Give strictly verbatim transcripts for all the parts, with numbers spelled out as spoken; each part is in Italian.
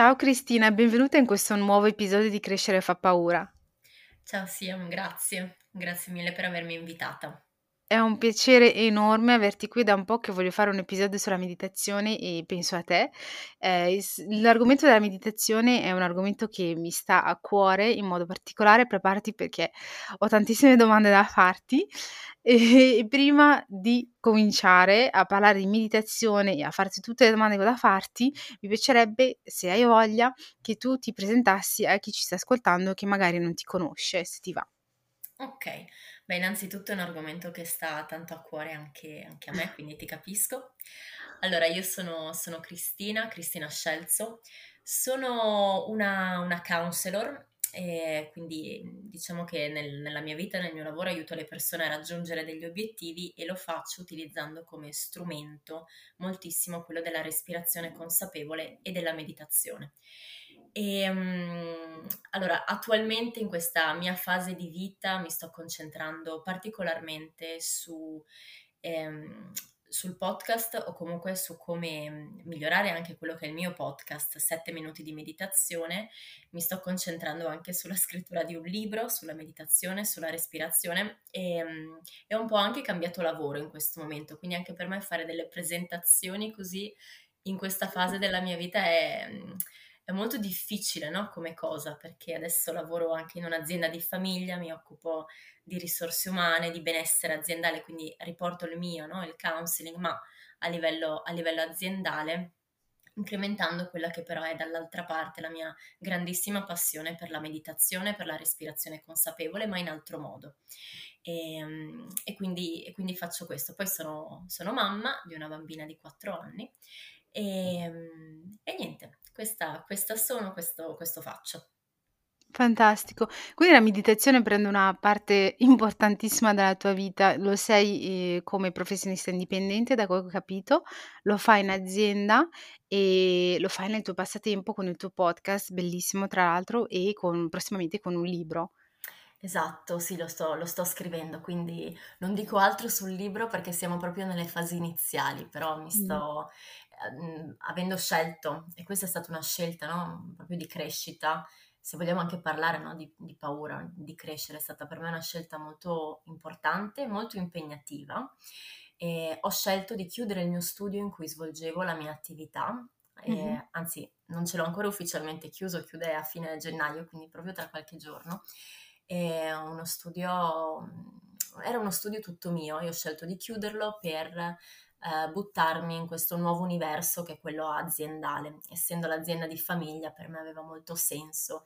Ciao Cristina, benvenuta in questo nuovo episodio di Crescere fa paura. Ciao Siam, grazie. Grazie mille per avermi invitata. È un piacere enorme averti qui, da un po' che voglio fare un episodio sulla meditazione e penso a te. Eh, l'argomento della meditazione è un argomento che mi sta a cuore in modo particolare, preparati perché ho tantissime domande da farti. E prima di cominciare a parlare di meditazione e a farti tutte le domande che ho da farti, mi piacerebbe, se hai voglia, che tu ti presentassi a chi ci sta ascoltando che magari non ti conosce, se ti va. Ok, beh, innanzitutto è un argomento che sta tanto a cuore anche, anche a me, quindi ti capisco. Allora, io sono, sono Cristina, Cristina Scelzo, sono una, una counselor. E quindi diciamo che nel, nella mia vita, nel mio lavoro, aiuto le persone a raggiungere degli obiettivi e lo faccio utilizzando come strumento moltissimo quello della respirazione consapevole e della meditazione. E, um, allora, attualmente in questa mia fase di vita mi sto concentrando particolarmente su... Um, sul podcast, o comunque su come migliorare anche quello che è il mio podcast, Sette minuti di meditazione. Mi sto concentrando anche sulla scrittura di un libro, sulla meditazione, sulla respirazione e ho un po' anche cambiato lavoro in questo momento, quindi anche per me fare delle presentazioni così in questa fase della mia vita è, è molto difficile, no? Come cosa, perché adesso lavoro anche in un'azienda di famiglia, mi occupo di risorse umane, di benessere aziendale, quindi riporto il mio, no? Il counseling, ma a livello, a livello aziendale, incrementando quella che però è dall'altra parte la mia grandissima passione per la meditazione, per la respirazione consapevole, ma in altro modo. E, e, quindi, e quindi faccio questo. Poi sono, sono mamma di una bambina di quattro anni e, e niente, questa, questa sono, questo, questo faccio. Fantastico, quindi la meditazione prende una parte importantissima della tua vita, lo sei eh, come professionista indipendente, da quello che ho capito, lo fai in azienda e lo fai nel tuo passatempo con il tuo podcast, bellissimo tra l'altro, e con, prossimamente con un libro. Esatto, sì, lo sto, lo sto scrivendo, quindi non dico altro sul libro perché siamo proprio nelle fasi iniziali, però mi sto, mm. avendo scelto, e questa è stata una scelta, no? Proprio di crescita, se vogliamo anche parlare, no, di, di paura, di crescere, è stata per me una scelta molto importante, molto impegnativa. E ho scelto di chiudere il mio studio in cui svolgevo la mia attività, e, mm-hmm. anzi non ce l'ho ancora ufficialmente chiuso, chiude a fine gennaio, quindi proprio tra qualche giorno. E uno studio, era uno studio tutto mio, io ho scelto di chiuderlo per... Uh, buttarmi in questo nuovo universo che è quello aziendale. Essendo l'azienda di famiglia, per me aveva molto senso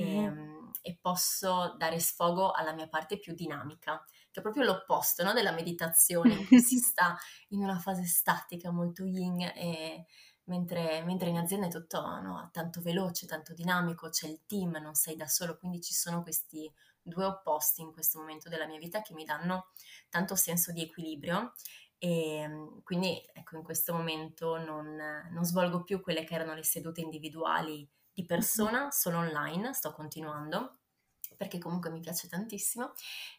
mm-hmm. e, um, e posso dare sfogo alla mia parte più dinamica, che è proprio l'opposto, no, della meditazione in cui si sta in una fase statica, molto yin, e mentre, mentre in azienda è tutto, no, tanto veloce, tanto dinamico, c'è il team, non sei da solo, quindi ci sono questi due opposti in questo momento della mia vita che mi danno tanto senso di equilibrio. E quindi ecco, in questo momento non, non svolgo più quelle che erano le sedute individuali di persona, solo online, sto continuando perché comunque mi piace tantissimo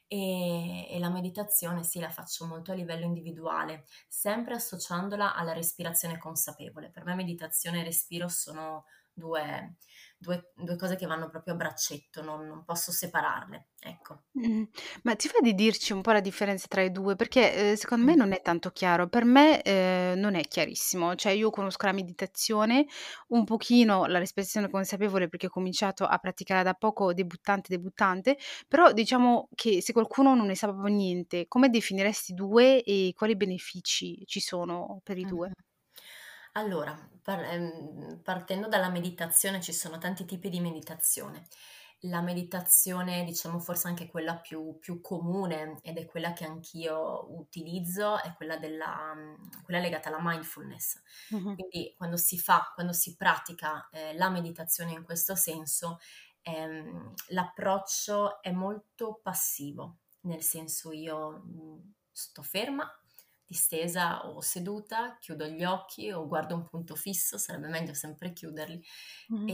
e, e la meditazione sì, la faccio molto a livello individuale, sempre associandola alla respirazione consapevole. Per me meditazione e respiro sono due, due, due cose che vanno proprio a braccetto, non, non posso separarle, ecco. Mm. Ma ti fa di dirci un po' la differenza tra i due? Perché eh, secondo me non è tanto chiaro, per me eh, non è chiarissimo, cioè io conosco la meditazione, un pochino la respirazione consapevole perché ho cominciato a praticarla da poco, debuttante debuttante, però diciamo che se qualcuno non ne sa proprio niente, come definiresti i due e quali benefici ci sono per i mm. due? Allora, partendo dalla meditazione, ci sono tanti tipi di meditazione. La meditazione, diciamo, forse anche quella più, più comune, ed è quella che anch'io utilizzo, è quella, della, quella legata alla mindfulness. Mm-hmm. Quindi quando si fa, quando si pratica eh, la meditazione in questo senso, ehm, l'approccio è molto passivo, nel senso io mh, sto ferma, distesa o seduta, chiudo gli occhi o guardo un punto fisso, sarebbe meglio sempre chiuderli, mm-hmm.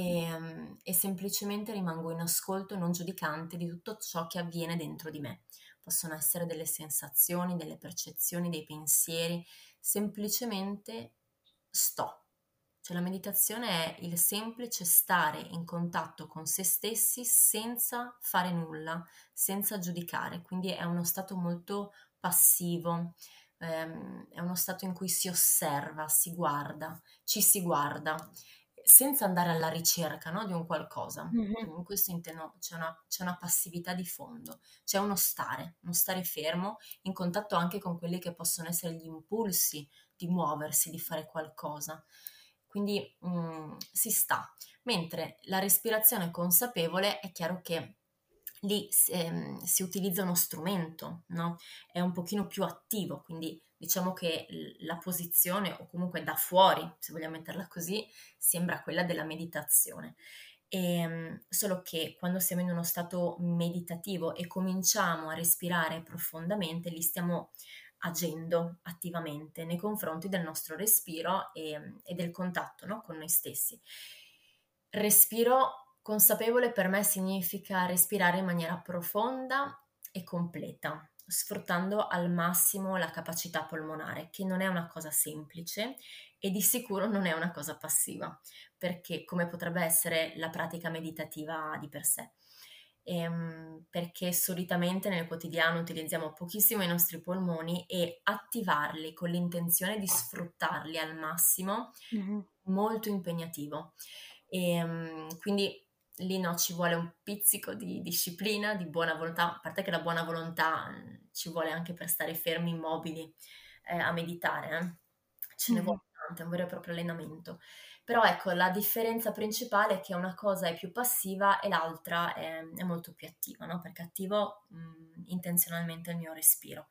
e, e semplicemente rimango in ascolto non giudicante di tutto ciò che avviene dentro di me. Possono essere delle sensazioni, delle percezioni, dei pensieri, semplicemente sto, Cioè la meditazione è il semplice stare in contatto con se stessi senza fare nulla, senza giudicare, quindi è uno stato molto passivo, ehm, è uno stato in cui si osserva, si guarda, ci si guarda, senza andare alla ricerca, no, di un qualcosa. Mm-hmm. In questo intendo c'è una, c'è una passività di fondo, c'è uno stare, uno stare fermo, in contatto anche con quelli che possono essere gli impulsi di muoversi, di fare qualcosa. Quindi mh, si sta, mentre la respirazione consapevole è chiaro che lì ehm, si utilizza uno strumento, no? È un pochino più attivo, quindi diciamo che la posizione, o comunque da fuori, se vogliamo metterla così, sembra quella della meditazione. E, solo che quando siamo in uno stato meditativo e cominciamo a respirare profondamente, lì stiamo agendo attivamente nei confronti del nostro respiro e, e del contatto, no, con noi stessi. Respiro consapevole per me significa respirare in maniera profonda e completa, sfruttando al massimo la capacità polmonare, che non è una cosa semplice e di sicuro non è una cosa passiva, perché come potrebbe essere la pratica meditativa di per sé. Ehm, perché solitamente nel quotidiano utilizziamo pochissimo i nostri polmoni, e attivarli con l'intenzione di sfruttarli al massimo, mm-hmm, molto impegnativo. Ehm, quindi lì no, ci vuole un pizzico di disciplina, di buona volontà, a parte che la buona volontà ci vuole anche per stare fermi, immobili, eh, a meditare, eh. Ce ne mm-hmm. vuole tanto, è un vero e proprio allenamento. Però ecco, la differenza principale è che una cosa è più passiva e l'altra è, è molto più attiva, no? Perché attivo mh, intenzionalmente il mio respiro.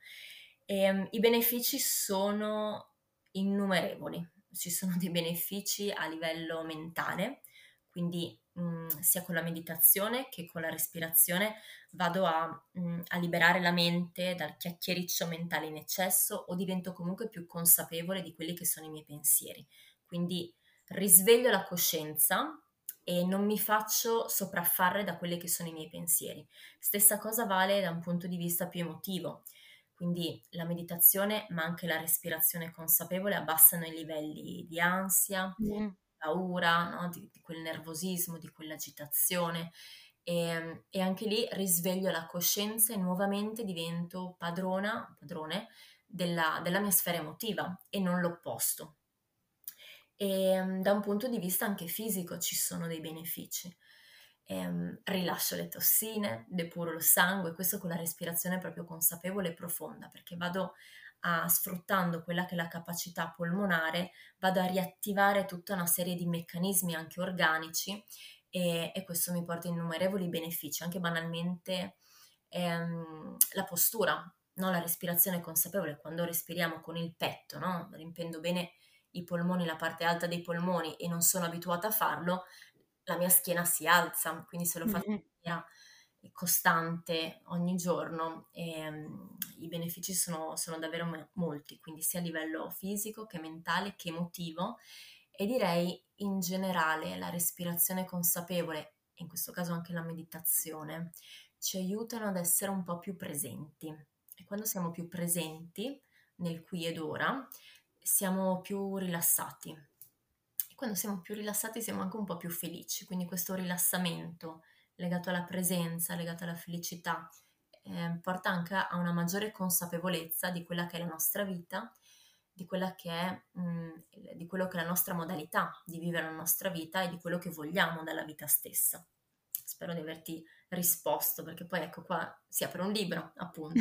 E, mh, i benefici sono innumerevoli, ci sono dei benefici a livello mentale, quindi mh, sia con la meditazione che con la respirazione vado a, mh, a liberare la mente dal chiacchiericcio mentale in eccesso, o divento comunque più consapevole di quelli che sono i miei pensieri, quindi risveglio la coscienza e non mi faccio sopraffare da quelli che sono i miei pensieri. Stessa cosa vale da un punto di vista più emotivo, quindi la meditazione ma anche la respirazione consapevole abbassano i livelli di ansia, mm. di paura, no? di, di quel nervosismo, di quell'agitazione, e, e anche lì risveglio la coscienza e nuovamente divento padrona, padrone della, della mia sfera emotiva e non l'opposto. E da un punto di vista anche fisico ci sono dei benefici. Ehm, rilascio le tossine, depuro lo sangue, questo con la respirazione proprio consapevole e profonda, perché vado a, sfruttando quella che è la capacità polmonare, vado a riattivare tutta una serie di meccanismi anche organici, e, e questo mi porta innumerevoli benefici, anche banalmente ehm, la postura, no? La respirazione consapevole, quando respiriamo con il petto, no? Riempendo bene i polmoni, la parte alta dei polmoni, e non sono abituata a farlo, la mia schiena si alza, quindi se lo faccio in maniera costante ogni giorno, ehm, i benefici sono, sono davvero m- molti, quindi sia a livello fisico che mentale che emotivo, e direi in generale la respirazione consapevole, in questo caso anche la meditazione, ci aiutano ad essere un po' più presenti, e quando siamo più presenti nel qui ed ora siamo più rilassati, e quando siamo più rilassati siamo anche un po' più felici, quindi questo rilassamento legato alla presenza, legato alla felicità, eh, porta anche a una maggiore consapevolezza di quella che è la nostra vita, di quella che è mh, di quello che è la nostra modalità di vivere la nostra vita e di quello che vogliamo dalla vita stessa. Spero di averti risposto, perché poi ecco qua si apre un libro, appunto.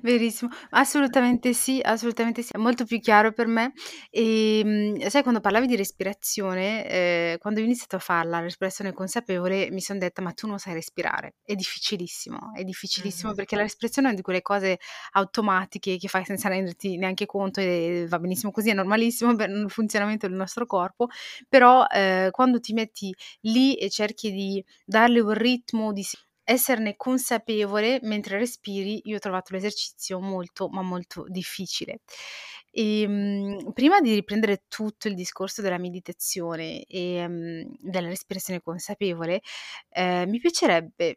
Verissimo, assolutamente sì, assolutamente sì, è molto più chiaro per me. E mh, sai, quando parlavi di respirazione, eh, quando ho iniziato a farla, la respirazione consapevole, mi sono detta: ma tu non sai respirare, è difficilissimo, è difficilissimo, mm-hmm. perché la respirazione è una di quelle cose automatiche che fai senza renderti neanche conto, e va benissimo così, è normalissimo per il funzionamento del nostro corpo, però eh, quando ti metti lì e cerchi di darle un ritmo, di esserne consapevole mentre respiri, io ho trovato l'esercizio molto, ma molto difficile. E, mh, prima di riprendere tutto il discorso della meditazione e mh, della respirazione consapevole, eh, mi piacerebbe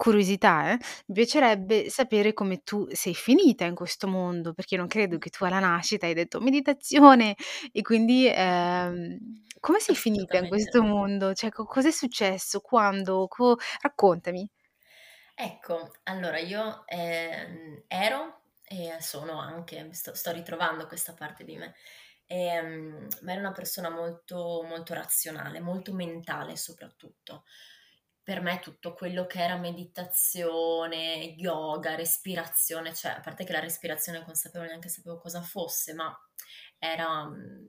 curiosità, eh, mi piacerebbe sapere come tu sei finita in questo mondo, perché io non credo che tu alla nascita hai detto meditazione e quindi ehm, come sei finita in Assolutamente. questo mondo? Cioè, co- cos'è successo? Quando? Co- raccontami. Ecco, allora io ehm, ero e sono anche, sto, sto ritrovando questa parte di me, ehm, ma ero una persona molto, molto razionale, molto mentale soprattutto. Per me tutto quello che era meditazione, yoga, respirazione, cioè a parte che la respirazione consapevole neanche sapevo cosa fosse, ma era, mm,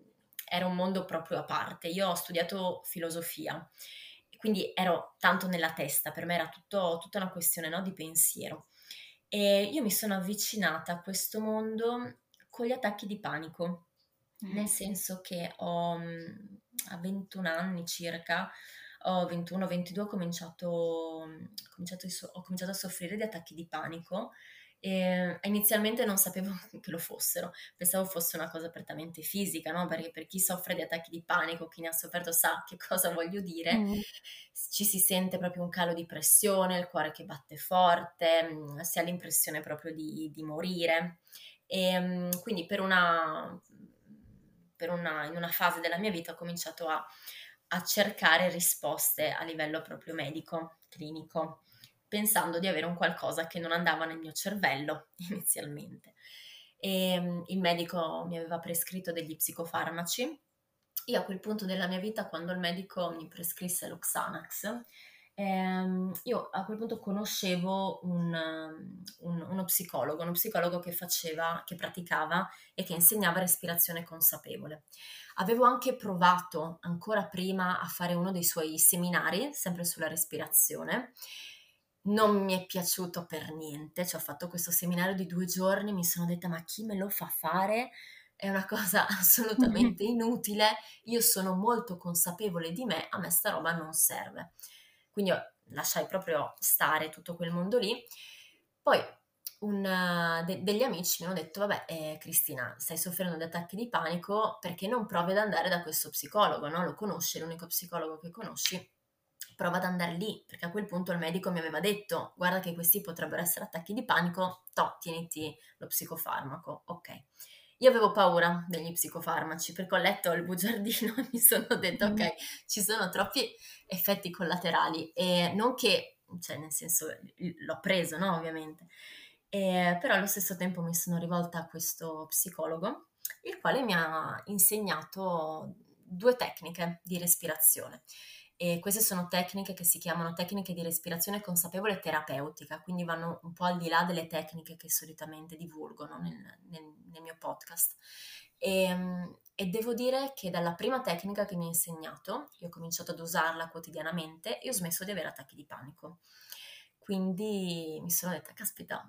era un mondo proprio a parte. Io ho studiato filosofia, quindi ero tanto nella testa, per me era tutto, tutta una questione, no, di pensiero. E io mi sono avvicinata a questo mondo con gli attacchi di panico, nel Mm. senso che ho, mh, a ventuno anni circa, ho ventuno ventidue, ho cominciato, mh, ho cominciato, i so- ho cominciato a soffrire di attacchi di panico. E inizialmente non sapevo che lo fossero, pensavo fosse una cosa prettamente fisica, no? Perché per chi soffre di attacchi di panico, chi ne ha sofferto sa che cosa voglio dire. Mm. Ci si sente proprio un calo di pressione, il cuore che batte forte, mm, si ha l'impressione proprio di, di morire. E mm, quindi per una, per una, in una fase della mia vita ho cominciato a, a cercare risposte a livello proprio medico, clinico, pensando di avere un qualcosa che non andava nel mio cervello inizialmente. E, mm, il medico mi aveva prescritto degli psicofarmaci. Io a quel punto della mia vita, quando il medico mi prescrisse lo Xanax, ehm, io a quel punto conoscevo un, ehm, un- uno psicologo, uno psicologo che faceva, che praticava e che insegnava respirazione consapevole. Avevo anche provato ancora prima a fare uno dei suoi seminari, sempre sulla respirazione. Non mi è piaciuto per niente, cioè ho fatto questo seminario di due giorni, mi sono detta ma chi me lo fa fare? È una cosa assolutamente inutile, io sono molto consapevole di me, a me sta roba non serve. Quindi ho- lasciai proprio stare tutto quel mondo lì. Poi un, eh, de- degli amici mi hanno detto, vabbè, eh, Cristina, stai soffrendo di attacchi di panico, perché non provi ad andare da questo psicologo, no? Lo conosci, è l'unico psicologo che conosci, prova ad andare lì, perché a quel punto il medico mi aveva detto, guarda che questi potrebbero essere attacchi di panico, toh, tieniti lo psicofarmaco, ok. Io avevo paura degli psicofarmaci perché ho letto il bugiardino e mi sono detto, Mm. ok, ci sono troppi effetti collaterali e non che, cioè nel senso l- l'ho preso, no, ovviamente. Eh, però allo stesso tempo mi sono rivolta a questo psicologo, il quale mi ha insegnato due tecniche di respirazione. E queste sono tecniche che si chiamano tecniche di respirazione consapevole terapeutica, quindi vanno un po' al di là delle tecniche che solitamente divulgono nel, nel- nel mio podcast. Ehm, E devo dire che dalla prima tecnica che mi ha insegnato, io ho cominciato ad usarla quotidianamente e ho smesso di avere attacchi di panico. Quindi mi sono detta, caspita,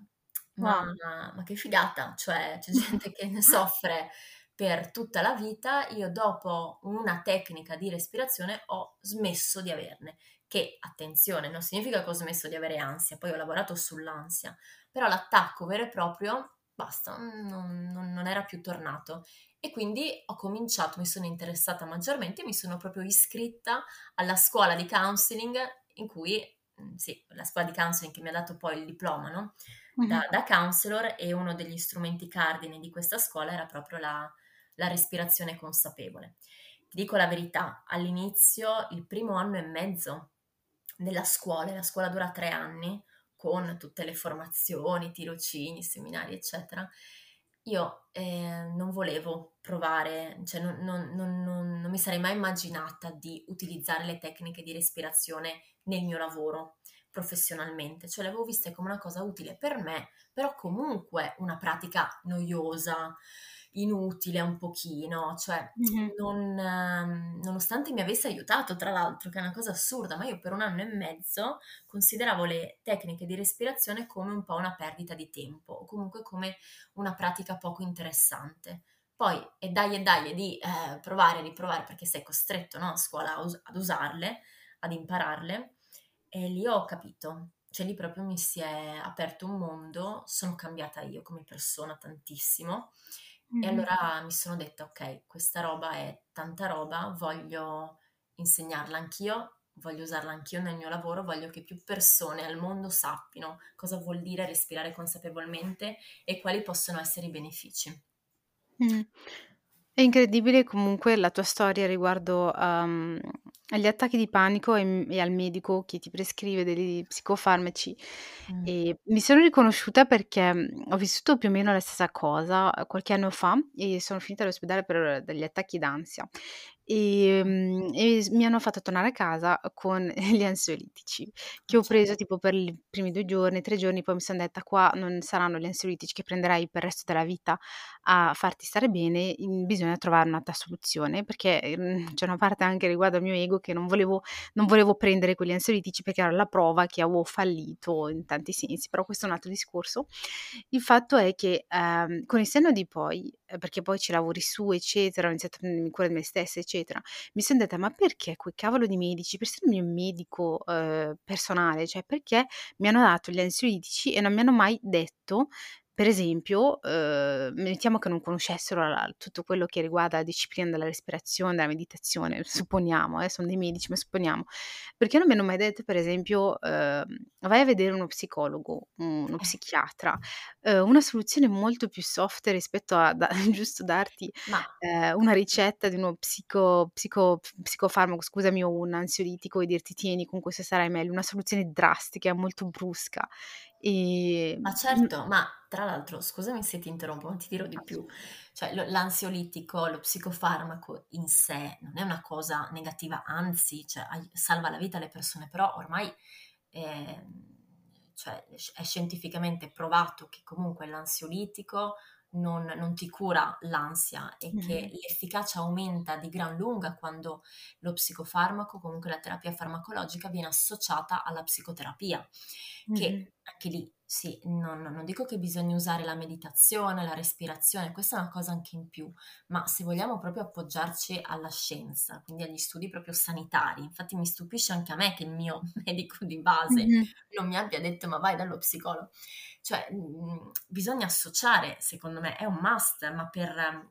ma, Wow. ma che figata, cioè c'è gente che ne soffre per tutta la vita, io dopo una tecnica di respirazione ho smesso di averne, che attenzione, non significa che ho smesso di avere ansia, poi ho lavorato sull'ansia, però l'attacco vero e proprio, basta, non, non- non era più tornato. E quindi ho cominciato, mi sono interessata maggiormente, mi sono proprio iscritta alla scuola di counseling in cui, mm, sì, la scuola di counseling che mi ha dato poi il diploma, no? da, Mhm. da counselor, e uno degli strumenti cardine di questa scuola era proprio la, la respirazione consapevole. Ti dico la verità, all'inizio, il primo anno e mezzo della scuola, e la scuola dura tre anni, con tutte le formazioni, tirocini, seminari, eccetera, io eh, non volevo provare, cioè non, non- non- non- non mi sarei mai immaginata di utilizzare le tecniche di respirazione nel mio lavoro professionalmente, cioè le avevo viste come una cosa utile per me, però comunque una pratica noiosa, inutile un pochino, cioè Mhm. non, ehm, nonostante mi avesse aiutato, tra l'altro, che è una cosa assurda, ma io per un anno e mezzo consideravo le tecniche di respirazione come un po' una perdita di tempo, o comunque come una pratica poco interessante. Poi è dai e dai di eh, provare e riprovare, perché sei costretto, no, a scuola a us- ad usarle, ad impararle, e lì ho capito, cioè lì proprio mi si è aperto un mondo, sono cambiata io come persona tantissimo. E Mhm. allora mi sono detta, ok, questa roba è tanta roba, voglio insegnarla anch'io voglio usarla anch'io nel mio lavoro, voglio che più persone al mondo sappiano cosa vuol dire respirare consapevolmente e quali possono essere i benefici. Mm. È incredibile comunque la tua storia riguardo um, agli attacchi di panico e, e al medico che ti prescrive dei psicofarmaci. Mm. E mi sono riconosciuta perché ho vissuto più o meno la stessa cosa qualche anno fa e sono finita all'ospedale per degli attacchi d'ansia e, um, e mi hanno fatto tornare a casa con gli ansiolitici che ho preso tipo per i primi due giorni, tre giorni, poi mi sono detta qua non saranno gli ansiolitici che prenderai per il resto della vita a farti stare bene, bisogna a trovare un'altra soluzione, perché c'è una parte anche riguardo al mio ego che non volevo, non volevo prendere quegli ansiolitici perché era la prova che avevo fallito in tanti sensi, però questo è un altro discorso. Il fatto è che ehm, con il senno di poi, perché poi ci lavori su eccetera, ho iniziato a prendermi cura di me stessa eccetera, mi sono detta ma perché quel cavolo di medici, persino il mio medico eh, personale, cioè perché mi hanno dato gli ansiolitici e non mi hanno mai detto per esempio, eh, mettiamo che non conoscessero la, tutto quello che riguarda la disciplina della respirazione, della meditazione, supponiamo, eh, sono dei medici, ma supponiamo, perché non mi hanno mai detto, per esempio, eh, vai a vedere uno psicologo, uno psichiatra, eh, una soluzione molto più soft rispetto a da, giusto darti ma... eh, una ricetta di uno psico, psico, psicofarmaco, scusami, o un ansiolitico e dirti tieni, con questo sarai meglio, una soluzione drastica, molto brusca. E... ma certo, ma tra l'altro scusami se ti interrompo, ma ti dirò di più, cioè lo, l'ansiolitico, lo psicofarmaco in sé non è una cosa negativa, anzi, cioè, salva la vita alle persone, però ormai eh, cioè, è scientificamente provato che comunque l'ansiolitico non, non ti cura l'ansia e mm. che l'efficacia aumenta di gran lunga quando lo psicofarmaco, comunque la terapia farmacologica, viene associata alla psicoterapia, mm. che anche lì sì, non, non dico che bisogna usare la meditazione, la respirazione, questa è una cosa anche in più, ma se vogliamo proprio appoggiarci alla scienza, quindi agli studi proprio sanitari, infatti mi stupisce anche a me che il mio medico di base mm. non mi abbia detto ma vai dallo psicologo. Cioè mh, bisogna associare, secondo me, è un must, ma per,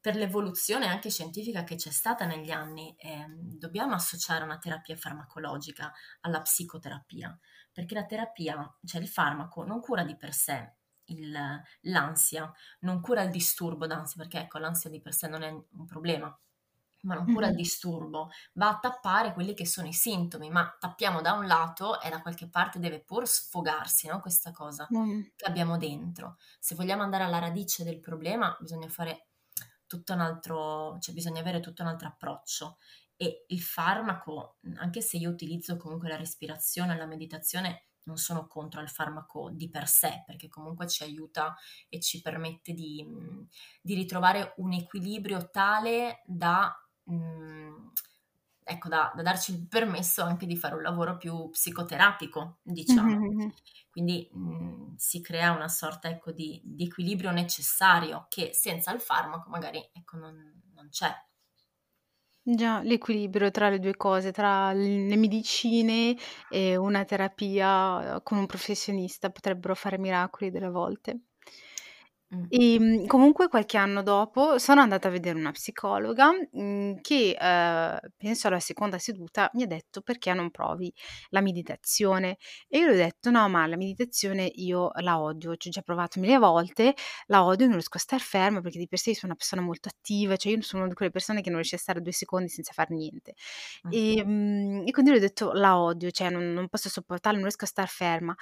per l'evoluzione anche scientifica che c'è stata negli anni, eh, dobbiamo associare una terapia farmacologica alla psicoterapia, perché la terapia, cioè il farmaco, non cura di per sé il, l'ansia, non cura il disturbo d'ansia, perché ecco, l'ansia di per sé non è un problema, ma non cura il disturbo, va a tappare quelli che sono i sintomi, ma tappiamo da un lato e da qualche parte deve pur sfogarsi, no? Questa cosa mm. che abbiamo dentro. Se vogliamo andare alla radice del problema bisogna fare tutto un altro, cioè bisogna avere tutto un altro approccio, e il farmaco, anche se io utilizzo comunque la respirazione e la meditazione, non sono contro il farmaco di per sé, perché comunque ci aiuta e ci permette di, di ritrovare un equilibrio tale da... Mm, ecco, da, da darci il permesso anche di fare un lavoro più psicoterapico, diciamo. Mm-hmm. Quindi mh, si crea una sorta, ecco, di, di equilibrio necessario che senza il farmaco magari, ecco, non, non c'è. Già, l'equilibrio tra le due cose, tra le medicine e una terapia con un professionista, potrebbero fare miracoli delle volte. E comunque qualche anno dopo sono andata a vedere una psicologa mh, che eh, penso alla seconda seduta mi ha detto perché non provi la meditazione, e io le ho detto no, ma la meditazione io la odio, ci ho già provato mille volte, la odio, non riesco a stare ferma perché di per sé sono una persona molto attiva, cioè io sono una di quelle persone che non riesce a stare due secondi senza fare niente, e, mh, e quindi le ho detto la odio, cioè non, non posso sopportarla, non riesco a stare ferma,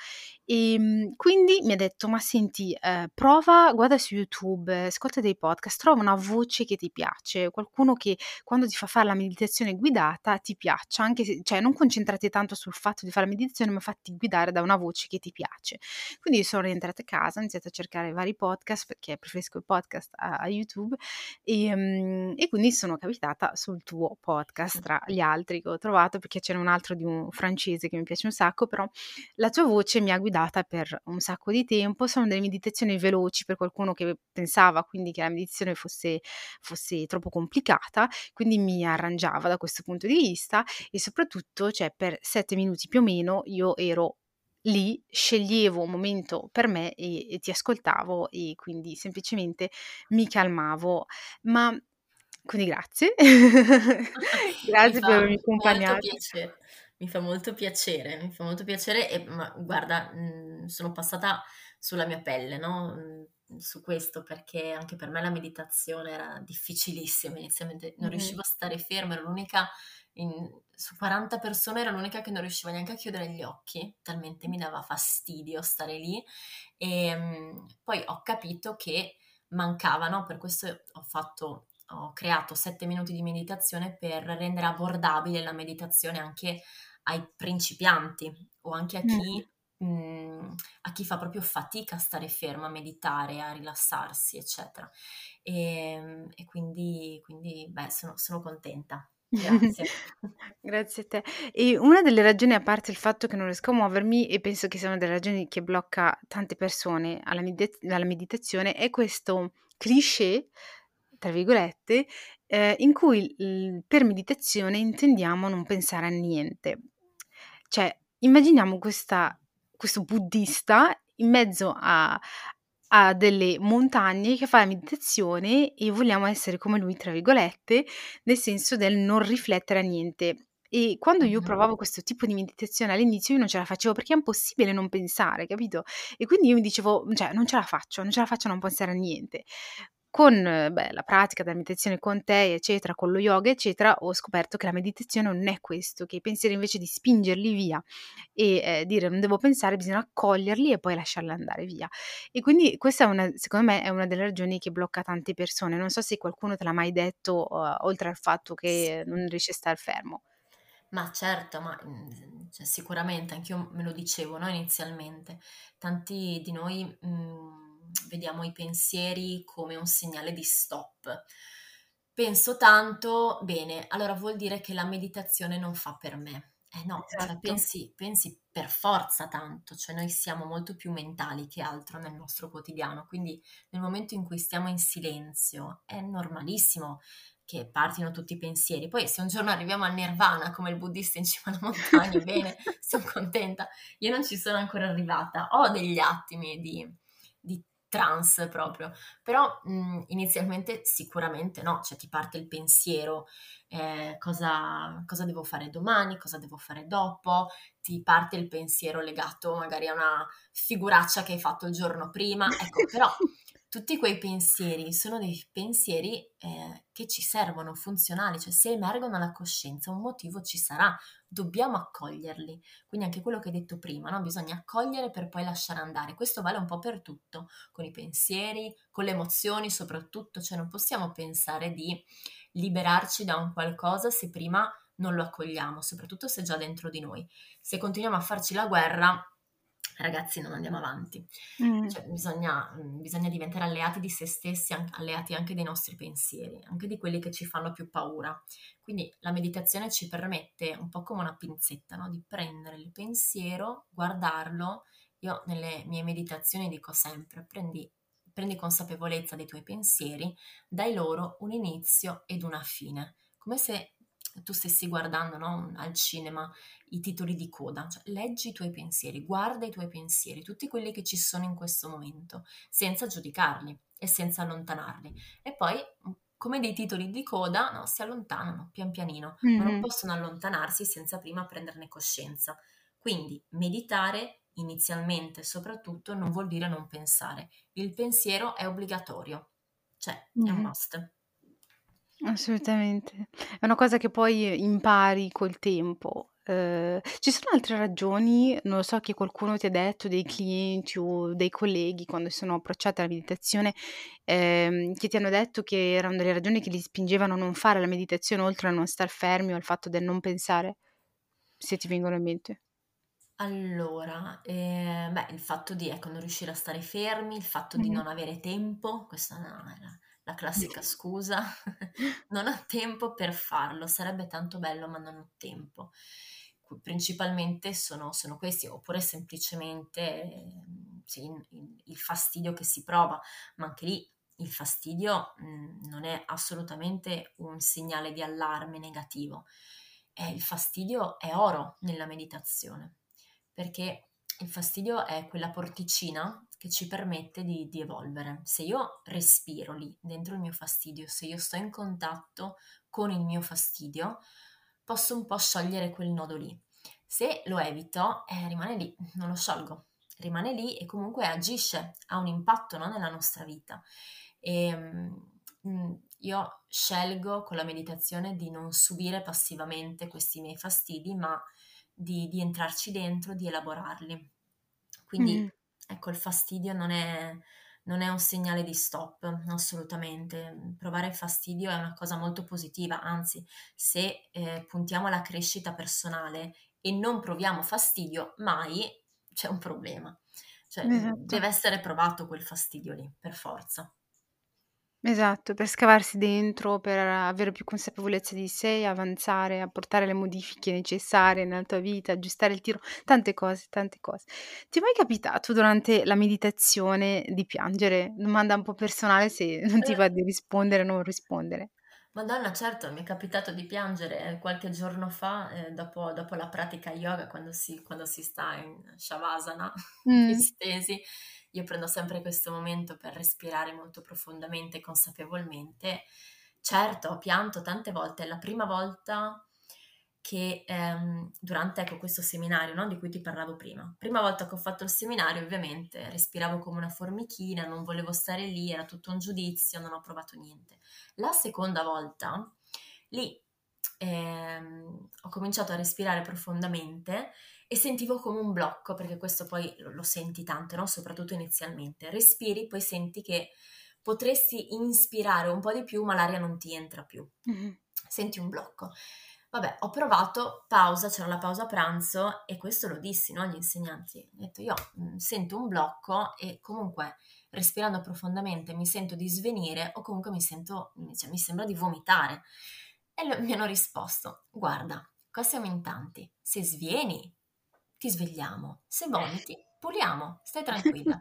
e mh, quindi mi ha detto ma senti, eh, prova, guarda su YouTube, ascolta dei podcast, trova una voce che ti piace, qualcuno che quando ti fa fare la meditazione guidata ti piaccia, anche se, cioè non concentrati tanto sul fatto di fare la meditazione, ma fatti guidare da una voce che ti piace. Quindi sono rientrata a casa, ho iniziato a cercare vari podcast, perché preferisco i podcast a, a YouTube, e, um, e quindi sono capitata sul tuo podcast tra gli altri che ho trovato, perché c'era un altro di un francese che mi piace un sacco, però la tua voce mi ha guidata per un sacco di tempo, sono delle meditazioni veloci per qualcuno che pensava quindi che la meditazione fosse, fosse troppo complicata, quindi mi arrangiava da questo punto di vista, e soprattutto, cioè, per sette minuti più o meno io ero lì, sceglievo un momento per me e, e ti ascoltavo, e quindi semplicemente mi calmavo. Ma quindi grazie grazie esatto, per avermi accompagnato. mi fa molto piacere, mi fa molto piacere e ma, guarda, mh, sono passata sulla mia pelle, no? Mh, su questo, perché anche per me la meditazione era difficilissima, inizialmente non mm-hmm. riuscivo a stare ferma, ero l'unica, in, su quaranta persone ero l'unica che non riusciva neanche a chiudere gli occhi, talmente mi dava fastidio stare lì e mh, poi ho capito che mancava, no? Per questo ho fatto... ho creato sette minuti di meditazione per rendere abbordabile la meditazione anche ai principianti o anche a chi, mm. mh, a chi fa proprio fatica a stare fermo, a meditare, a rilassarsi, eccetera. E, e quindi, quindi beh, sono, sono contenta. Grazie. Grazie a te. E una delle ragioni, a parte il fatto che non riesco a muovermi, e penso che sia una delle ragioni che blocca tante persone alla, med- alla meditazione, è questo cliché, tra virgolette, eh, in cui l- per meditazione intendiamo non pensare a niente. Cioè, immaginiamo questa, questo buddista in mezzo a, a delle montagne che fa la meditazione e vogliamo essere come lui, tra virgolette, nel senso del non riflettere a niente. E quando io provavo questo tipo di meditazione all'inizio io non ce la facevo, perché è impossibile non pensare, capito? E quindi io mi dicevo, cioè, non ce la faccio, non ce la faccio a non pensare a niente. Con beh, la pratica della meditazione con te, eccetera, con lo yoga, eccetera, ho scoperto che la meditazione non è questo, che i pensieri invece di spingerli via e eh, dire non devo pensare, bisogna accoglierli e poi lasciarli andare via. E quindi questa è una, secondo me è una delle ragioni che blocca tante persone. Non so se qualcuno te l'ha mai detto, uh, oltre al fatto che non riesci a stare fermo. Ma certo, ma cioè, sicuramente, anch'io me lo dicevo, no, inizialmente. Tanti di noi... Mh... vediamo i pensieri come un segnale di stop. Penso tanto, bene, allora vuol dire che la meditazione non fa per me. Eh no, esatto. Cioè pensi, pensi per forza tanto, cioè noi siamo molto più mentali che altro nel nostro quotidiano, quindi nel momento in cui stiamo in silenzio è normalissimo che partino tutti i pensieri. Poi se un giorno arriviamo al nirvana come il buddista in cima alla montagna, bene, sono contenta. Io non ci sono ancora arrivata, ho degli attimi di... di trance proprio, però mh, inizialmente sicuramente no, cioè ti parte il pensiero, eh, cosa, cosa devo fare domani, cosa devo fare dopo, ti parte il pensiero legato magari a una figuraccia che hai fatto il giorno prima, ecco, però tutti quei pensieri sono dei pensieri eh, che ci servono, funzionali, cioè se emergono alla coscienza un motivo ci sarà, dobbiamo accoglierli. Quindi anche quello che hai detto prima, no? Bisogna accogliere per poi lasciare andare. Questo vale un po' per tutto, con i pensieri, con le emozioni soprattutto, cioè non possiamo pensare di liberarci da un qualcosa se prima non lo accogliamo, soprattutto se è già dentro di noi. Se continuiamo a farci la guerra, ragazzi, non andiamo avanti. Mm. Cioè, bisogna, bisogna diventare alleati di se stessi, alleati anche dei nostri pensieri, anche di quelli che ci fanno più paura. Quindi la meditazione ci permette, un po' come una pinzetta, no? Di prendere il pensiero, guardarlo. Io nelle mie meditazioni dico sempre, prendi, prendi consapevolezza dei tuoi pensieri, dai loro un inizio ed una fine. Come se tu stessi guardando, no, al cinema i titoli di coda, cioè, leggi i tuoi pensieri, guarda i tuoi pensieri, tutti quelli che ci sono in questo momento, senza giudicarli e senza allontanarli. E poi, come dei titoli di coda, no, si allontanano pian pianino, mm-hmm. ma non possono allontanarsi senza prima prenderne coscienza. Quindi meditare inizialmente soprattutto non vuol dire non pensare. Il pensiero è obbligatorio, cioè mm-hmm. è un must. Assolutamente, è una cosa che poi impari col tempo. Eh, ci sono altre ragioni, non lo so, che qualcuno ti ha detto, dei clienti o dei colleghi quando sono approcciati alla meditazione, ehm, che ti hanno detto che erano delle ragioni che li spingevano a non fare la meditazione, oltre a non star fermi o al fatto del non pensare, se ti vengono in mente? Allora, eh, beh, il fatto di ecco, non riuscire a stare fermi, il fatto di mm. non avere tempo, questa no, era... la classica scusa, non ho tempo per farlo, sarebbe tanto bello ma non ho tempo. Principalmente sono, sono questi, oppure semplicemente eh, sì, il fastidio che si prova, ma anche lì il fastidio mh, non è assolutamente un segnale di allarme negativo. Eh, il fastidio è oro nella meditazione, perché il fastidio è quella porticina che ci permette di, di evolvere. Se io respiro lì dentro il mio fastidio, se io sto in contatto con il mio fastidio, posso un po' sciogliere quel nodo lì. Se lo evito, eh, rimane lì, non lo sciolgo, rimane lì e comunque agisce, ha un impatto, no, nella nostra vita. E, mh, io scelgo con la meditazione di non subire passivamente questi miei fastidi, ma di, di entrarci dentro, di elaborarli. Quindi mm. ecco, il fastidio non è... non è un segnale di stop, assolutamente. Provare il fastidio è una cosa molto positiva, anzi, se eh, puntiamo alla crescita personale e non proviamo fastidio, mai c'è un problema. Cioè, esatto. Deve essere provato quel fastidio lì, per forza. Esatto, per scavarsi dentro, per avere più consapevolezza di sé, avanzare, apportare le modifiche necessarie nella tua vita, aggiustare il tiro, tante cose, tante cose. Ti è mai capitato durante la meditazione di piangere? Domanda un po' personale, se non ti va di rispondere o non rispondere. Madonna, certo, mi è capitato di piangere qualche giorno fa, eh, dopo, dopo la pratica yoga, quando si, quando si sta in Shavasana, mm. stesi. Io prendo sempre questo momento per respirare molto profondamente e consapevolmente. Certo, ho pianto tante volte. È la prima volta che, ehm, durante ecco, questo seminario, no, di cui ti parlavo prima, prima volta che ho fatto il seminario, ovviamente respiravo come una formichina, non volevo stare lì, era tutto un giudizio, non ho provato niente. La seconda volta, lì ehm, ho cominciato a respirare profondamente e sentivo come un blocco, perché questo poi lo, lo senti tanto, no? Soprattutto inizialmente. Respiri, poi senti che potresti inspirare un po' di più, ma l'aria non ti entra più. Mm-hmm. Senti un blocco. Vabbè, ho provato, pausa, c'era la pausa pranzo e questo lo dissi, no, agli insegnanti. Ho detto, io mh, sento un blocco e comunque respirando profondamente mi sento di svenire o comunque mi sento, cioè, mi sembra di vomitare. E lo, mi hanno risposto, guarda, qua siamo in tanti, se svieni ti svegliamo, se vomiti puliamo, stai tranquilla.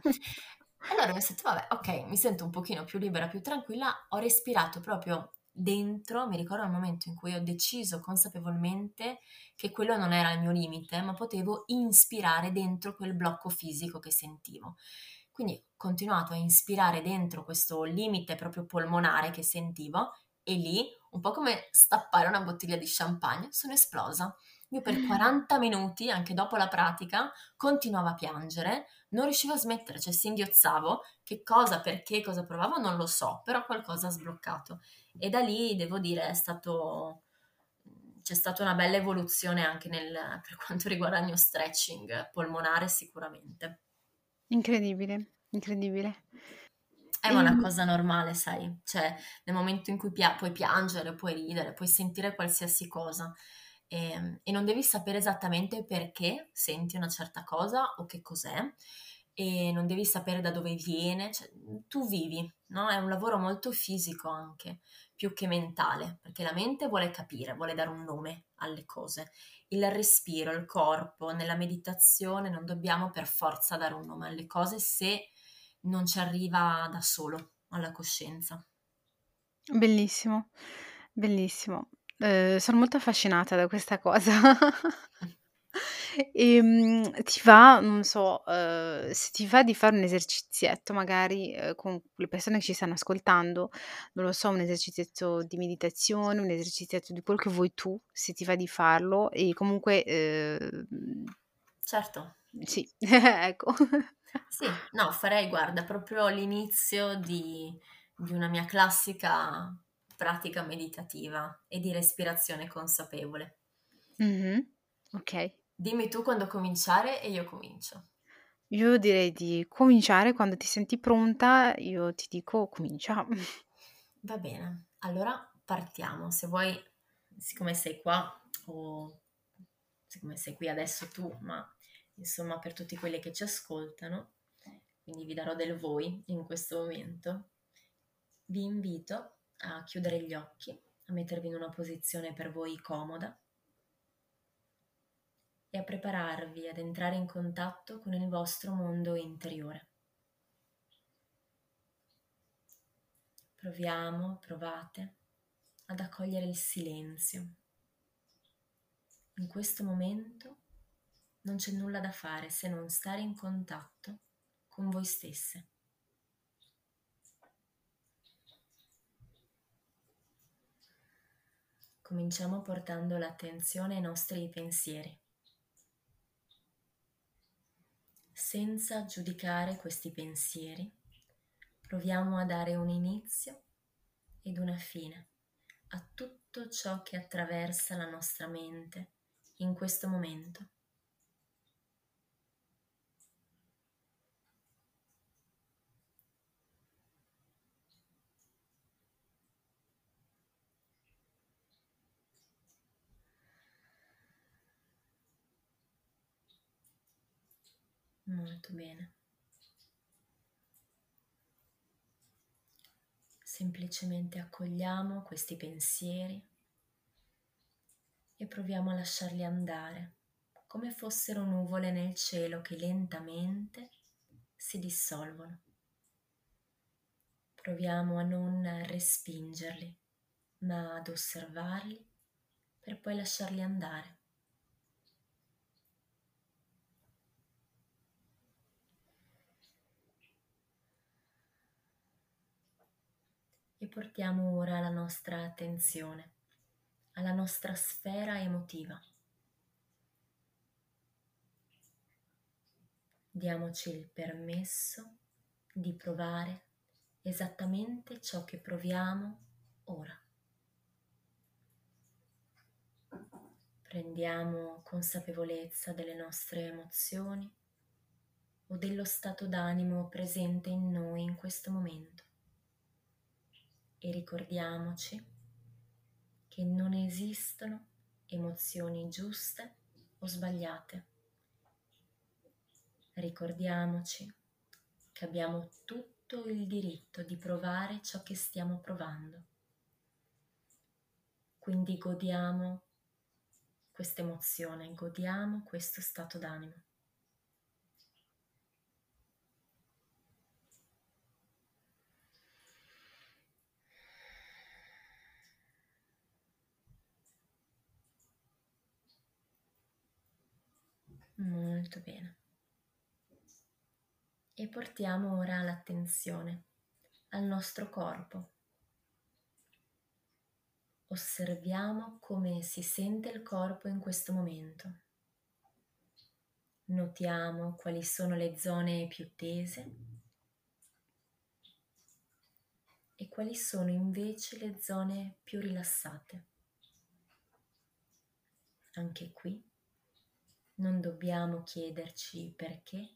Allora mi ho detto, vabbè, ok, mi sento un pochino più libera, più tranquilla, ho respirato proprio... dentro, mi ricordo il momento in cui ho deciso consapevolmente che quello non era il mio limite, ma potevo inspirare dentro quel blocco fisico che sentivo. Quindi ho continuato a inspirare dentro questo limite proprio polmonare che sentivo e lì, un po' come stappare una bottiglia di champagne, sono esplosa. Io per quaranta minuti, anche dopo la pratica, continuavo a piangere, non riuscivo a smettere, cioè singhiozzavo, che cosa, perché, cosa provavo, non lo so, però qualcosa ha sbloccato. E da lì, devo dire, è stato, c'è stata una bella evoluzione anche nel, per quanto riguarda il mio stretching polmonare sicuramente. Incredibile, incredibile. È una cosa normale, sai, cioè nel momento in cui pia- puoi piangere, puoi ridere, puoi sentire qualsiasi cosa e, e non devi sapere esattamente perché senti una certa cosa o che cos'è e non devi sapere da dove viene, cioè, tu vivi, no? È un lavoro molto fisico anche, più che mentale, perché la mente vuole capire, vuole dare un nome alle cose. Il respiro, il corpo, nella meditazione non dobbiamo per forza dare un nome alle cose se non ci arriva da solo alla coscienza. Bellissimo, bellissimo. Eh, sono molto affascinata da questa cosa. E, mh, ti va, non so, eh, se ti va di fare un esercizietto magari eh, con le persone che ci stanno ascoltando, non lo so, un esercizietto di meditazione, un esercizietto di quello che vuoi tu, se ti va di farlo e comunque... Eh, certo. Sì, ecco. Sì, no, farei, guarda, proprio l'inizio di, di una mia classica pratica meditativa e di respirazione consapevole. Mm-hmm. Ok. Dimmi tu quando cominciare e io comincio. Io direi di cominciare quando ti senti pronta, io ti dico comincia. Va bene, allora partiamo. Se vuoi, siccome sei qua o siccome sei qui adesso tu, ma... insomma, per tutti quelli che ci ascoltano, quindi vi darò del voi in questo momento, vi invito a chiudere gli occhi, a mettervi in una posizione per voi comoda e a prepararvi ad entrare in contatto con il vostro mondo interiore. Proviamo, provate ad accogliere il silenzio. In questo momento non c'è nulla da fare se non stare in contatto con voi stesse. Cominciamo portando l'attenzione ai nostri pensieri, senza giudicare questi pensieri, proviamo a dare un inizio ed una fine a tutto ciò che attraversa la nostra mente in questo momento. Molto bene. Semplicemente accogliamo questi pensieri e proviamo a lasciarli andare, come fossero nuvole nel cielo che lentamente si dissolvono. Proviamo a non respingerli, ma ad osservarli per poi lasciarli andare. E portiamo ora la nostra attenzione alla nostra sfera emotiva. Diamoci il permesso di provare esattamente ciò che proviamo ora. Prendiamo consapevolezza delle nostre emozioni o dello stato d'animo presente in noi in questo momento. E ricordiamoci che non esistono emozioni giuste o sbagliate. Ricordiamoci che abbiamo tutto il diritto di provare ciò che stiamo provando. Quindi godiamo questa emozione, godiamo questo stato d'animo. Molto bene. E portiamo ora l'attenzione al nostro corpo. Osserviamo come si sente il corpo in questo momento. Notiamo quali sono le zone più tese e quali sono invece le zone più rilassate. Anche qui non dobbiamo chiederci perché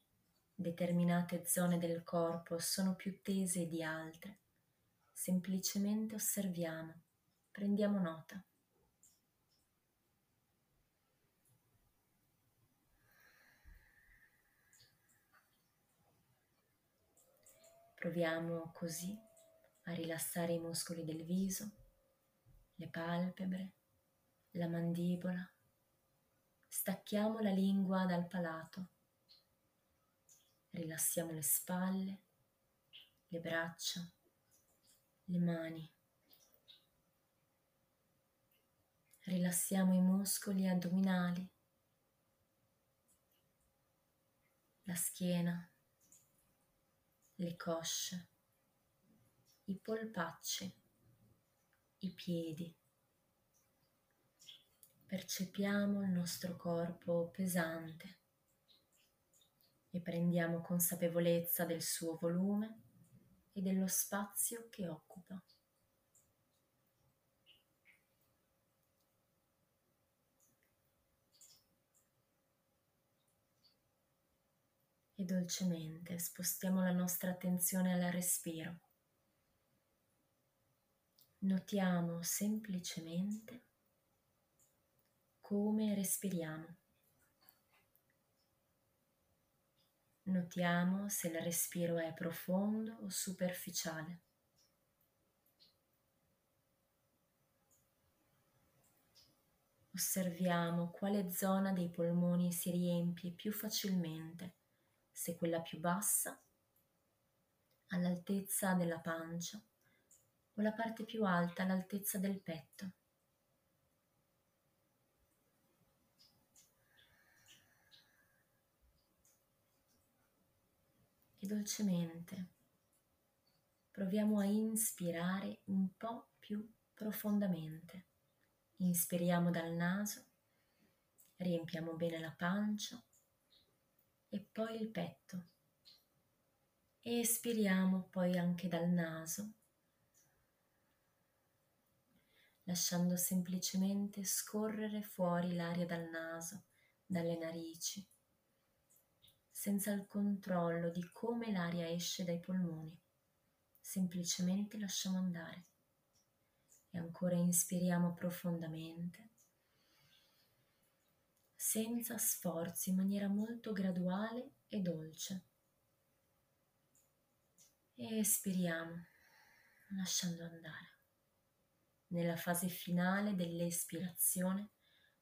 determinate zone del corpo sono più tese di altre. Semplicemente osserviamo, prendiamo nota. Proviamo così a rilassare i muscoli del viso, le palpebre, la mandibola. Stacchiamo la lingua dal palato, rilassiamo le spalle, le braccia, le mani, rilassiamo i muscoli addominali, la schiena, le cosce, i polpacci, i piedi. Percepiamo il nostro corpo pesante e prendiamo consapevolezza del suo volume e dello spazio che occupa. E dolcemente spostiamo la nostra attenzione al respiro. Notiamo semplicemente come respiriamo. Notiamo se il respiro è profondo o superficiale. Osserviamo quale zona dei polmoni si riempie più facilmente, se quella più bassa, all'altezza della pancia o la parte più alta all'altezza del petto. E dolcemente proviamo a inspirare un po' più profondamente. Inspiriamo dal naso, riempiamo bene la pancia, e poi il petto. E espiriamo poi anche dal naso, lasciando semplicemente scorrere fuori l'aria dal naso, dalle narici, senza il controllo di come l'aria esce dai polmoni. Semplicemente lasciamo andare. E ancora inspiriamo profondamente, senza sforzi, in maniera molto graduale e dolce. E espiriamo, lasciando andare. Nella fase finale dell'espirazione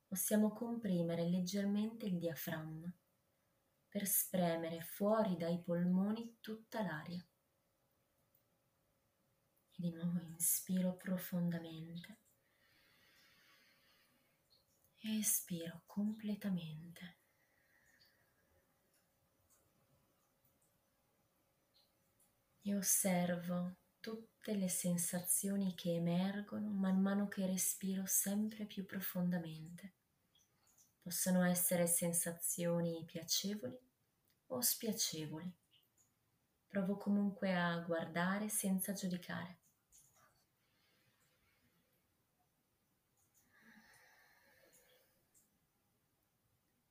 possiamo comprimere leggermente il diaframma per spremere fuori dai polmoni tutta l'aria. E di nuovo inspiro profondamente. E espiro completamente. E osservo tutte le sensazioni che emergono man mano che respiro sempre più profondamente. Possono essere sensazioni piacevoli o spiacevoli. Provo comunque a guardare senza giudicare.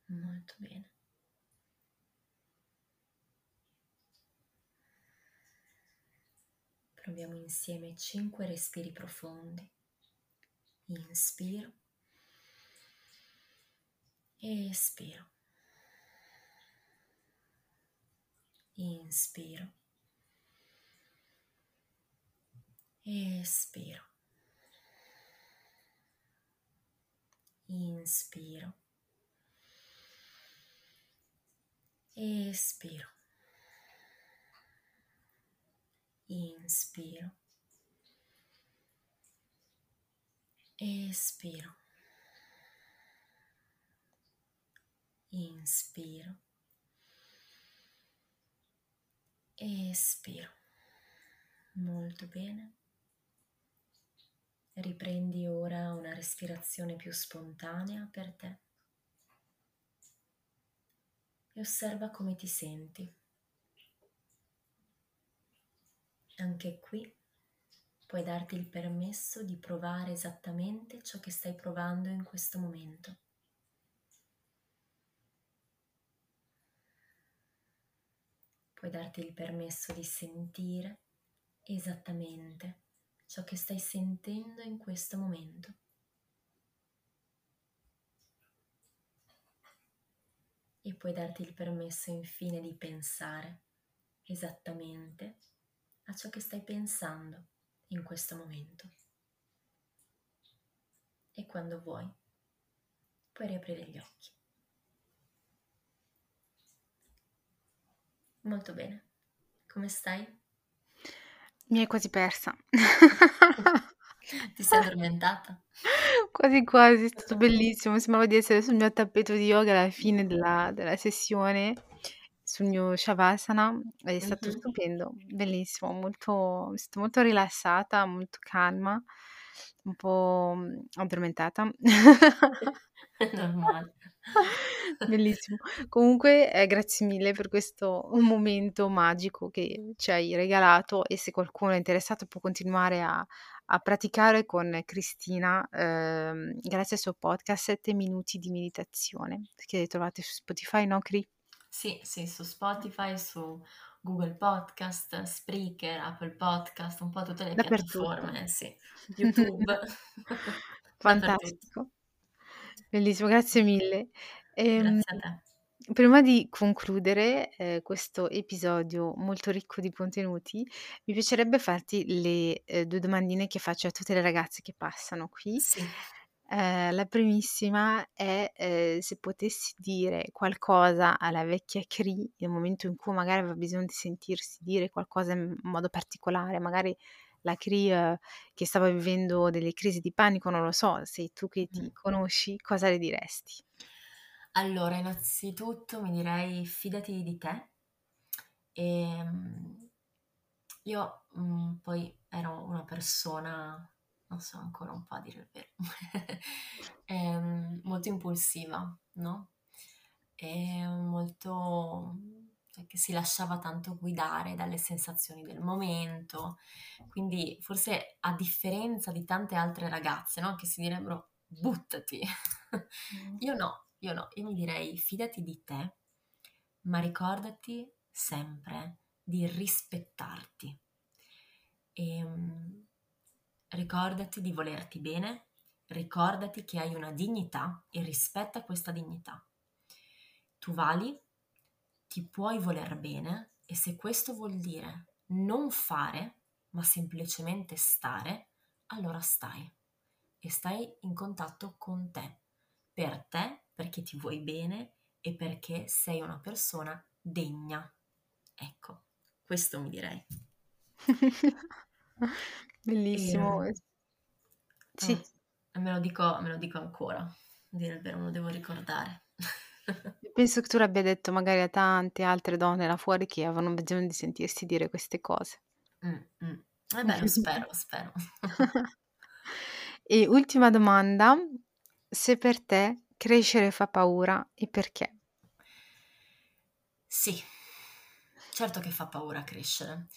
Molto bene. Proviamo insieme cinque respiri profondi. Inspiro e espiro. Inspiro e espiro. Inspiro. Espiro, inspiro, espiro, inspiro, espiro. Molto bene. Riprendi ora una respirazione più spontanea per te. E osserva come ti senti. Anche qui puoi darti il permesso di provare esattamente ciò che stai provando in questo momento. Puoi darti il permesso di sentire esattamente ciò che stai sentendo in questo momento. E puoi darti il permesso infine di pensare esattamente a ciò che stai pensando in questo momento. E quando vuoi, puoi riaprire gli occhi. Molto bene. Come stai? Mi hai quasi persa. Ti sei addormentata? Quasi quasi, è stato bellissimo, sembrava di essere sul mio tappeto di yoga alla fine della, della sessione, sul mio Shavasana, è stato mm-hmm. stupendo, bellissimo, molto, sono molto rilassata, molto calma, un po' addormentata. Normale. Bellissimo. Comunque eh, grazie mille per questo momento magico che ci hai regalato, e se qualcuno è interessato può continuare a, a praticare con Cristina eh, grazie al suo podcast Sette minuti di meditazione, che trovate su Spotify, no Cri? Sì, sì, su Spotify, su Google Podcast, Spreaker, Apple Podcast, un po' tutte le piattaforme, sì. YouTube. Fantastico. Bellissimo, grazie mille. Eh, grazie a te. Prima di concludere eh, questo episodio molto ricco di contenuti, mi piacerebbe farti le eh, due domandine che faccio a tutte le ragazze che passano qui. Sì. Eh, la primissima è eh, se potessi dire qualcosa alla vecchia Cri nel momento in cui magari aveva bisogno di sentirsi dire qualcosa in modo particolare, magari la Cri eh, che stava vivendo delle crisi di panico, non lo so, sei tu che ti conosci, cosa le diresti? Allora, innanzitutto mi direi fidati di te. E io mh, poi ero una persona, non so ancora un po' a dire il vero, molto impulsiva, no? e molto, cioè, che si lasciava tanto guidare dalle sensazioni del momento, quindi forse a differenza di tante altre ragazze, no, che si direbbero buttati, io no, io no, io mi direi fidati di te, ma ricordati sempre di rispettarti e um, ricordati di volerti bene, ricordati che hai una dignità e rispetta questa dignità. Tu vali, ti puoi voler bene e se questo vuol dire non fare, ma semplicemente stare, allora stai e stai in contatto con te, per te, perché ti vuoi bene e perché sei una persona degna. Ecco, questo mi direi. Bellissimo. E, sì. Oh, me lo dico, me lo dico ancora, dire il vero, me lo devo ricordare. Penso che tu l'abbia detto magari a tante altre donne là fuori che avevano bisogno di sentirsi dire queste cose. Mm, mm. Eh beh, lo spero, lo spero. E ultima domanda, se per te crescere fa paura e perché? Sì, certo che fa paura crescere,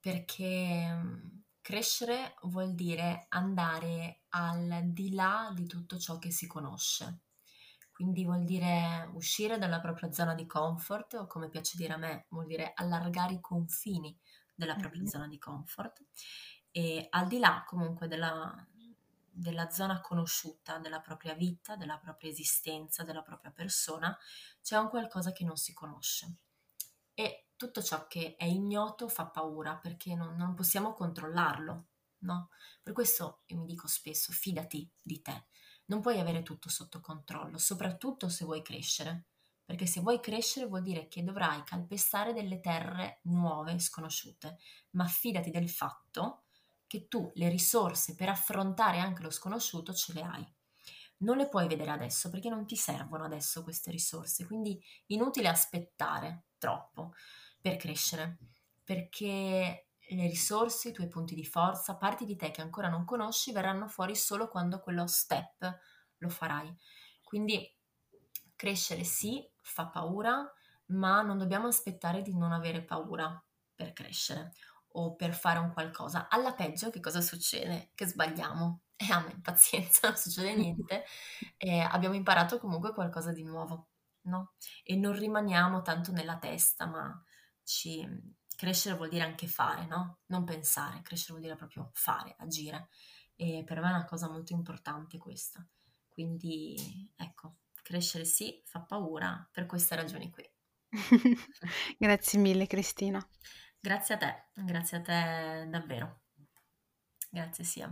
perché crescere vuol dire andare al di là di tutto ciò che si conosce, quindi vuol dire uscire dalla propria zona di comfort, o come piace dire a me, vuol dire allargare i confini della propria mm-hmm. zona di comfort, e al di là comunque della... della zona conosciuta, della propria vita, della propria esistenza, della propria persona, c'è un qualcosa che non si conosce. E tutto ciò che è ignoto fa paura perché non, non possiamo controllarlo, no? Per questo io mi dico spesso, fidati di te. Non puoi avere tutto sotto controllo, soprattutto se vuoi crescere, perché se vuoi crescere vuol dire che dovrai calpestare delle terre nuove, sconosciute, ma fidati del fatto che tu le risorse per affrontare anche lo sconosciuto ce le hai. Non le puoi vedere adesso perché non ti servono adesso queste risorse, quindi inutile aspettare troppo per crescere, perché le risorse, i tuoi punti di forza, parti di te che ancora non conosci verranno fuori solo quando quello step lo farai. Quindi crescere sì, fa paura, ma non dobbiamo aspettare di non avere paura per crescere o per fare un qualcosa. Alla peggio che cosa succede? Che sbagliamo. E eh, a me, pazienza, non succede niente. Eh, abbiamo imparato comunque qualcosa di nuovo, no? E non rimaniamo tanto nella testa, ma ci... crescere vuol dire anche fare, no? Non pensare, crescere vuol dire proprio fare, agire. E per me è una cosa molto importante questa. Quindi, ecco, crescere sì, fa paura per queste ragioni qui. Grazie mille, Cristina. Grazie a te, grazie a te davvero, grazie sia.